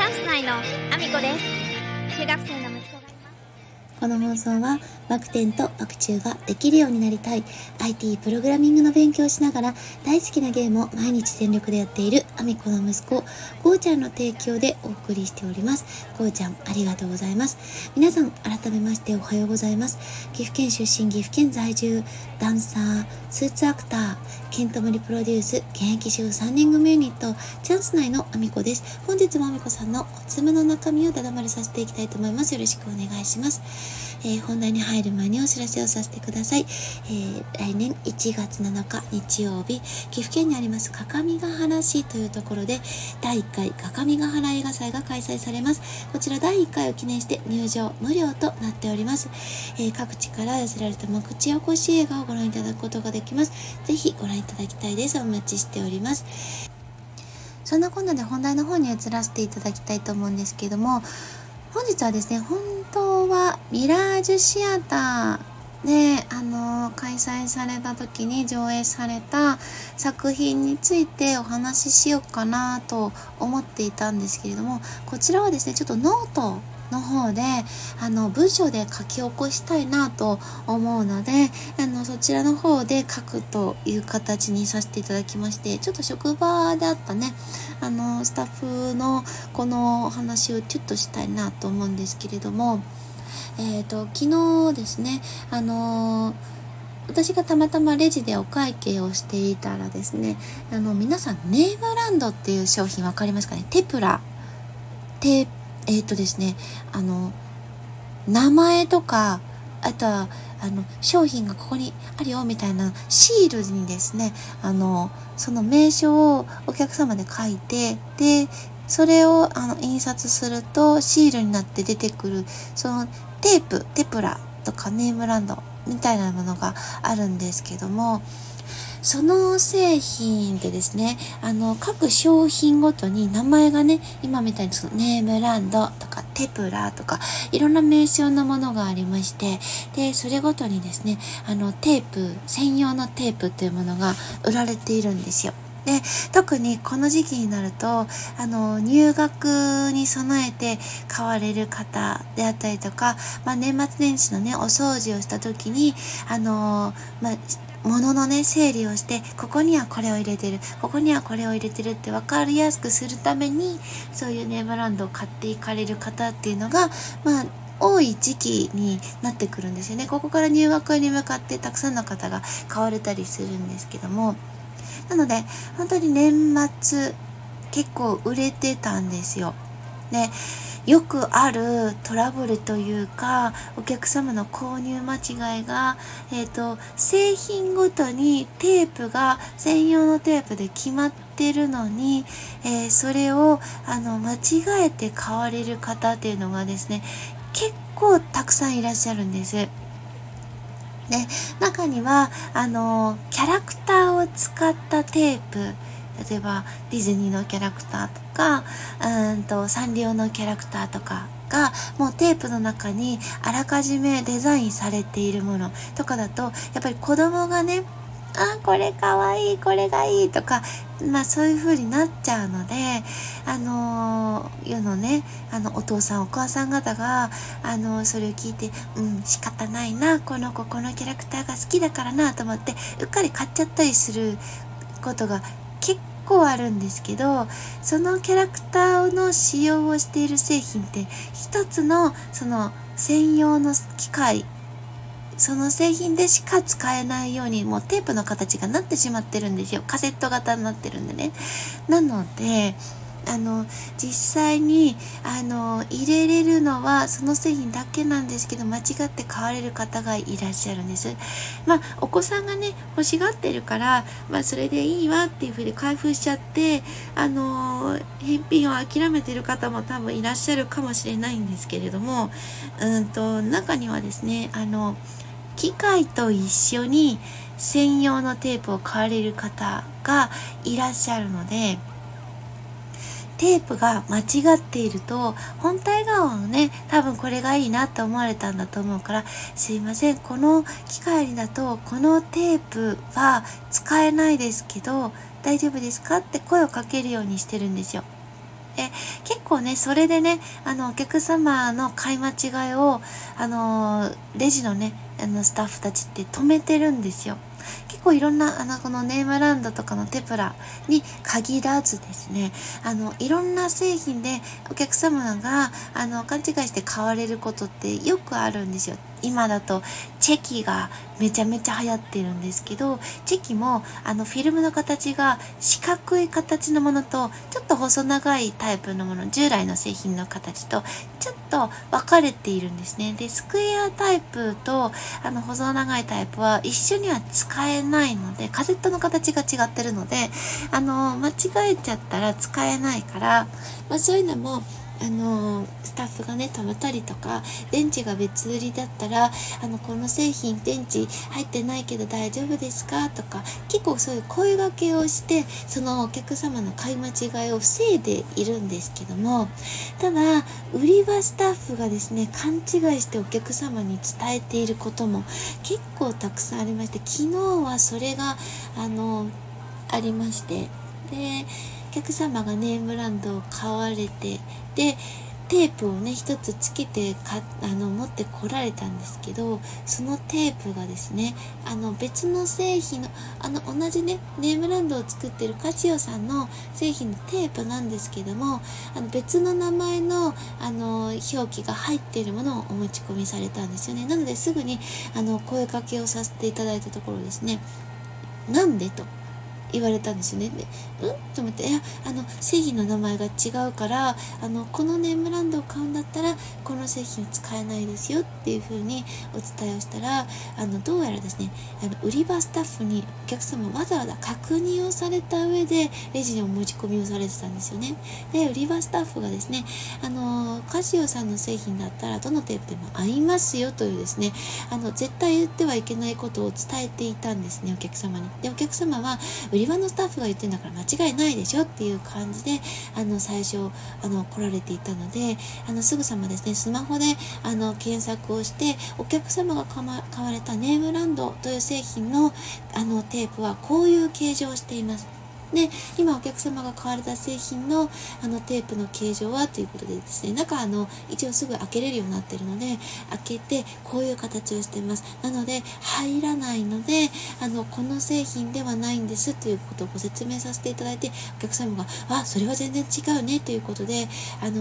チャンス内のアミコです。中学生の息子がいます。この放送はバク転とバク宙ができるようになりたい IT プログラミングの勉強をしながら大好きなゲームを毎日全力でやっているアミコの息子こうちゃんの提供でお送りしております。こうちゃんありがとうございます。皆さん改めましておはようございます。岐阜県出身、岐阜県在住、ダンサー、スーツアクター、ケントモリプロデュース、現役主婦3人組ユニットチャンス内のアミコです。本日もアミコさんのおつむの中身をだだまりさせていきたいと思います。よろしくお願いします。本題に入る前にお知らせをさせてください。来年1月7日日曜日、岐阜県にあります各務原市というところで第1回各務原映画祭が開催されます。こちら第1回を記念して入場無料となっております。各地から寄せられた目地おこし映画をご覧いただくことができます。ぜひご覧いただきたいです。お待ちしております。そんなこんなで本題の方に移らせていただきたいと思うんですけども、本日はですね、本当はミラージュシアターで開催された時に上映された作品についてお話ししようかなと思っていたんですけれども、こちらはですねちょっとノートの方で文章で書き起こしたいなと思うのでそちらの方で書くという形にさせていただきまして、ちょっと職場であったねスタッフのこの話をちょっとしたいなと思うんですけれども、昨日ですね私がたまたまレジでお会計をしていたらですね、皆さんネームランドっていう商品わかりますかね。テプラですね、名前とかあとは商品がここにあるよみたいなシールにですねその名称をお客様で書いて、でそれを印刷するとシールになって出てくるそのテープ、テプラとかネームランドみたいなものがあるんですけども、その製品でですね各商品ごとに名前がね、今みたいにそのネームランドとかテプラとかいろんな名称のものがありまして、でそれごとにですねテープ専用のテープというものが売られているんですよ。で特にこの時期になると入学に備えて買われる方であったりとか、年末年始のねお掃除をした時に物のね整理をして、ここにはこれを入れてる、ここにはこれを入れてるって分かりやすくするためにそういうネームランドを買っていかれる方っていうのが多い時期になってくるんですよね。ここから入学に向かってたくさんの方が買われたりするんですけども、なので本当に年末結構売れてたんですよ。でよくあるトラブルというかお客様の購入間違いが、製品ごとにテープが専用のテープで決まってるのに、それを間違えて買われる方っていうのがですね結構たくさんいらっしゃるんです。で中にはキャラクターを使ったテープ、例えばディズニーのキャラクターとかサンリオのキャラクターとかがもうテープの中にあらかじめデザインされているものとかだと、やっぱり子供がねこれかわいいこれがいいとか、そういう風になっちゃうので世のねお父さんお母さん方がそれを聞いて仕方ないな、この子このキャラクターが好きだからなと思ってうっかり買っちゃったりすることが結構あるんですけど、そのキャラクターの使用をしている製品って一つのその専用の機械、その製品でしか使えないようにもうテープの形がなってしまってるんですよ。カセット型になってるんでね。なので実際に入れれるのはその製品だけなんですけど、間違って買われる方がいらっしゃるんです。お子さんがね欲しがってるから、それでいいわっていうふうに開封しちゃって返品を諦めてる方も多分いらっしゃるかもしれないんですけれども、中にはですね機械と一緒に専用のテープを買われる方がいらっしゃるので、テープが間違っていると本体側のね多分これがいいなって思われたんだと思うから、すいませんこの機械だとこのテープは使えないですけど大丈夫ですかって声をかけるようにしてるんですよ。で結構ねそれでねお客様の買い間違いをレジのねスタッフたちって止めてるんですよ。結構いろんなこのネームランドとかのテプラに限らずですねいろんな製品でお客様が勘違いして買われることってよくあるんですよ。今だとチェキがめちゃめちゃ流行ってるんですけど、チェキもフィルムの形が四角い形のものとちょっと細長いタイプのもの、従来の製品の形とちょっと分かれているんですね。でスクエアタイプと細長いタイプは一緒には使えないので、カセットの形が違ってるので間違えちゃったら使えないから、そういうのもスタッフがね止めたりとか、電池が別売りだったらこの製品電池入ってないけど大丈夫ですかとか、結構そういう声掛けをしてそのお客様の買い間違いを防いでいるんですけども、ただ売り場スタッフがですね勘違いしてお客様に伝えていることも結構たくさんありまして、昨日はそれがありまして、でお客様がネームランドを買われて、でテープをね一つつけて持ってこられたんですけど、そのテープがですね別の製品の同じねネームランドを作ってるカシオさんの製品のテープなんですけども別の名前の表記が入っているものをお持ち込みされたんですよね。なのですぐに声かけをさせていただいたところですね、なんでと言われたんですよね。でと思って、いや製品の名前が違うからこのネームランドを買うんだったらこの製品使えないですよっていう風にお伝えをしたら、どうやらですね売り場スタッフにお客様わざわざ確認をされた上でレジにお持ち込みをされてたんですよね。で売り場スタッフがですねカシオさんの製品だったらどのテープでも合いますよというですね絶対言ってはいけないことを伝えていたんですね、お客様に。でお客様は売り場のスタッフが言ってんだから間違いないでしょっていう感じで最初来られていたのですぐさまですねスマホで検索をして、お客様が買われたネームランドという製品のテープはこういう形状をしています、で今お客様が買われた製品のテープの形状はということでですね、中一応すぐ開けれるようになっているので開けてこういう形をしています、なので入らないのでこの製品ではないんですということをご説明させていただいて、お客様がそれは全然違うねということで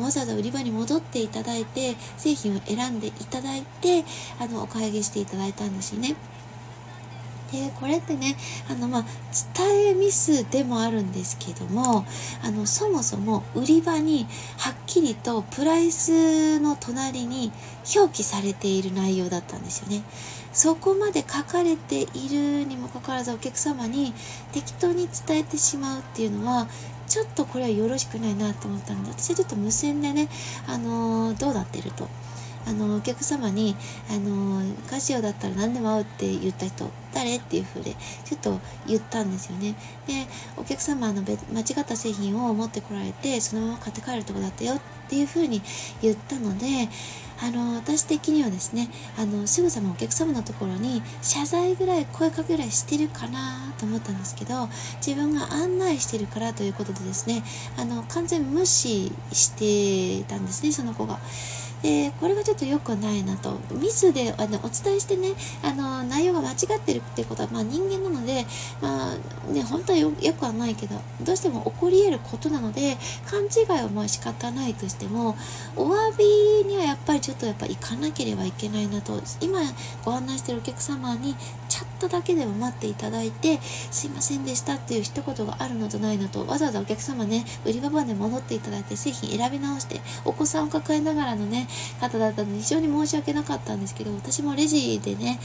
わざわざ売り場に戻っていただいて製品を選んでいただいてお買い上げしていただいたんですよね。これってね伝えミスでもあるんですけどもそもそも売り場にはっきりとプライスの隣に表記されている内容だったんですよね。そこまで書かれているにもかかわらずお客様に適当に伝えてしまうっていうのはちょっとこれはよろしくないなと思ったので、私はちょっと無線でねどうなってるとお客様にカシオだったら何でも合うって言った人誰っていう風でちょっと言ったんですよね。でお客様間違った製品を持ってこられてそのまま買って帰るとこだったよっていう風に言ったので私的にはですねすぐさまお客様のところに謝罪ぐらい声かけぐらいしてるかなと思ったんですけど、自分が案内してるからということでですね完全無視してたんですね、その子が。でこれがちょっと良くないなと、ミスでお伝えしてね内容が間違ってるっていうことは人間なので本当はよくはないけどどうしても起こり得ることなので勘違いは仕方ないとしてもお詫びにはやっぱり行かなければいけないなと、今ご案内してるお客様にちょっとだけでも待っていただいてすいませんでしたっていう一言があるのとないのと、わざわざお客様ね売り場まで戻っていただいて製品選び直してお子さんを抱えながらのね方だったので非常に申し訳なかったんですけど、私もレジでね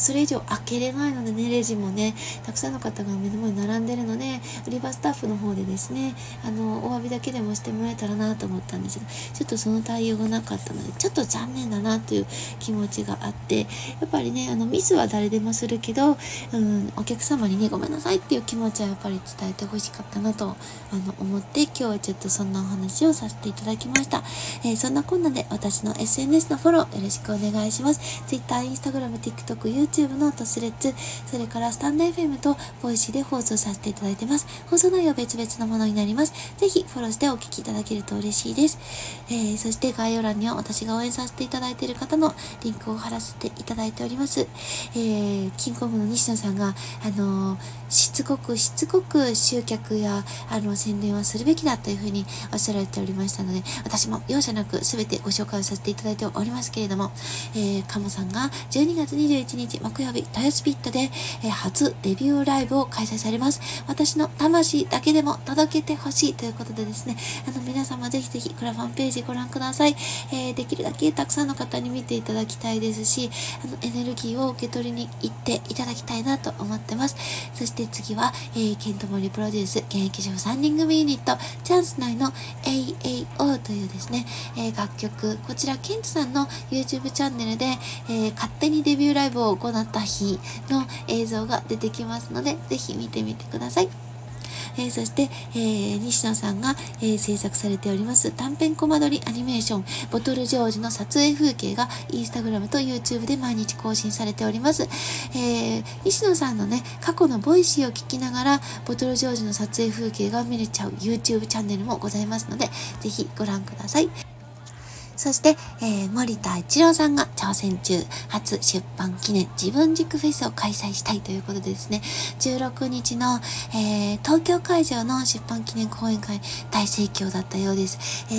それ以上開けれないのでね、レジもねたくさんの方が目の前に並んでるので売り場スタッフの方でですねお詫びだけでもしてもらえたらなと思ったんですが、ちょっとその対応がなかったのでちょっと残念だなという気持ちがあって、やっぱりねミスは誰でもするけど、お客様にねごめんなさいっていう気持ちはやっぱり伝えてほしかったなと思って、今日はちょっとそんなお話をさせていただきました。そんなこんなで私の SNS のフォローよろしくお願いします。Twitter、Instagram、TikTok、YouTube YouTube のトスレッツ、それからスタンド FM とボイシーで放送させていただいてます。放送内容は別々のものになります。ぜひフォローしてお聞きいただけると嬉しいです。そして概要欄には私が応援させていただいている方のリンクを貼らせていただいております。キングコングの西野さんが、しつこく集客や、宣伝はするべきだというふうにおっしゃられておりましたので、私も容赦なく全てご紹介をさせていただいておりますけれども、カモさんが12月21日木曜日、豊洲ピットで、初デビューライブを開催されます。私の魂だけでも届けてほしいということでですね、皆様ぜひぜひクラファンページご覧ください。できるだけたくさんの方に見ていただきたいですし、エネルギーを受け取りに行っていただきたいなと思ってます。そして次は、ケントモリプロデュース現役主婦3人組ユニットチャンス内の AAO というですね、楽曲、こちらケントさんの YouTube チャンネルで、勝手にデビューライブを行った日の映像が出てきますので、ぜひ見てみてください。そして、西野さんが、制作されております短編コマ撮りアニメーションボトルジョージの撮影風景がインスタグラムと YouTube で毎日更新されております。西野さんのね、過去のボイシーを聞きながらボトルジョージの撮影風景が見れちゃう YouTube チャンネルもございますので、ぜひご覧ください。そして、森田一郎さんが挑戦中、初出版記念自分軸フェスを開催したいということでですね、16日の、東京会場の出版記念講演会、大盛況だったようです。ぜ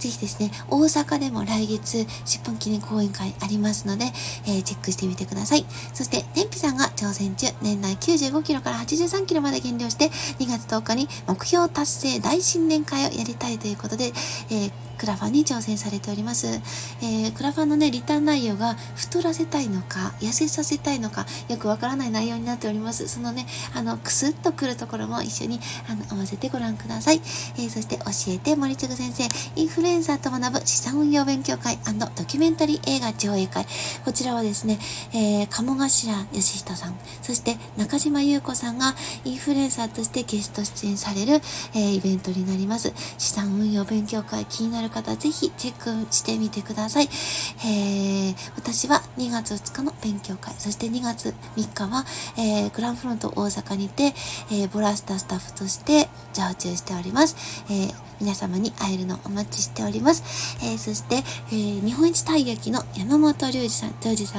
ひですね、大阪でも来月出版記念講演会ありますので、チェックしてみてください。そして、ねんぴさんが挑戦中、年内95キロから83キロまで減量して、2月10日に目標達成大新年会をやりたいということで、クラファンに挑戦されております。クラファンのね、リターン内容が太らせたいのか痩せさせたいのかよくわからない内容になっております。そのね、クスッとくるところも一緒に合わせてご覧ください。そして教えて森次先生、インフルエンサーと学ぶ資産運用勉強会&ドキュメンタリー映画上映会、こちらはですね、鴨頭義人さん、そして中島優子さんがインフルエンサーとしてゲスト出演される、イベントになります。資産運用勉強会、気になる方ぜひチェックしてみてください。私は2月2日の勉強会、そして2月3日は、グランフロント大阪にて、ボラスタスタッフとして常駐しております。皆様に会えるのをお待ちしております。そして、日本一大劇の山本龍二さ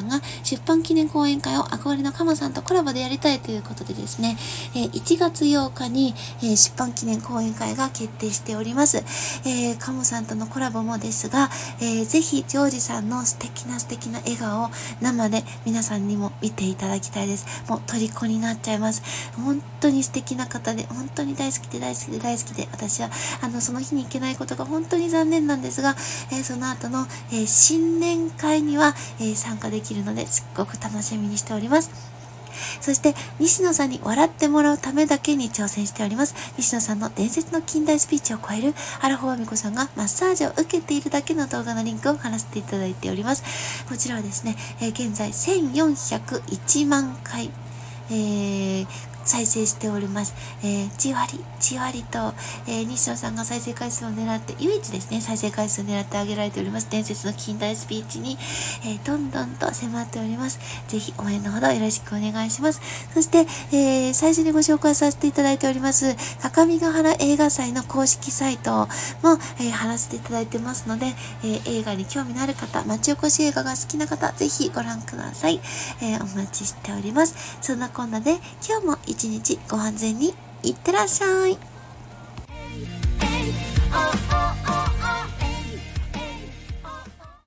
んが出版記念講演会を憧れのカモさんとコラボでやりたいということでですね、1月8日に、出版記念講演会が決定しております。カモさんとのコラボもですが、ぜひジョージさんの素敵な笑顔を生で皆さんにも見ていただきたいです。もう虜になっちゃいます。本当に素敵な方で、本当に大好きで、私はその日に行けないことが本当に残念なんですが、その後の、新年会には、参加できるので、すっごく楽しみにしております。そして西野さんに笑ってもらうためだけに挑戦しております。西野さんの伝説の近代スピーチを超えるアラフォーアミコさんがマッサージを受けているだけの動画のリンクを貼らせていただいております。こちらはですね、現在1401万回、再生しております。じわりと、西野さんが再生回数を狙って、唯一ですね、再生回数を狙ってあげられております。伝説の近代スピーチに、どんどんと迫っております。ぜひ応援のほどよろしくお願いします。そして、最初にご紹介させていただいております、各務原映画祭の公式サイトも、貼らせていただいてますので、映画に興味のある方、町おこし映画が好きな方、ぜひご覧ください。お待ちしております。そんなこんなで、今日も一日ご安全にいってらっしゃい。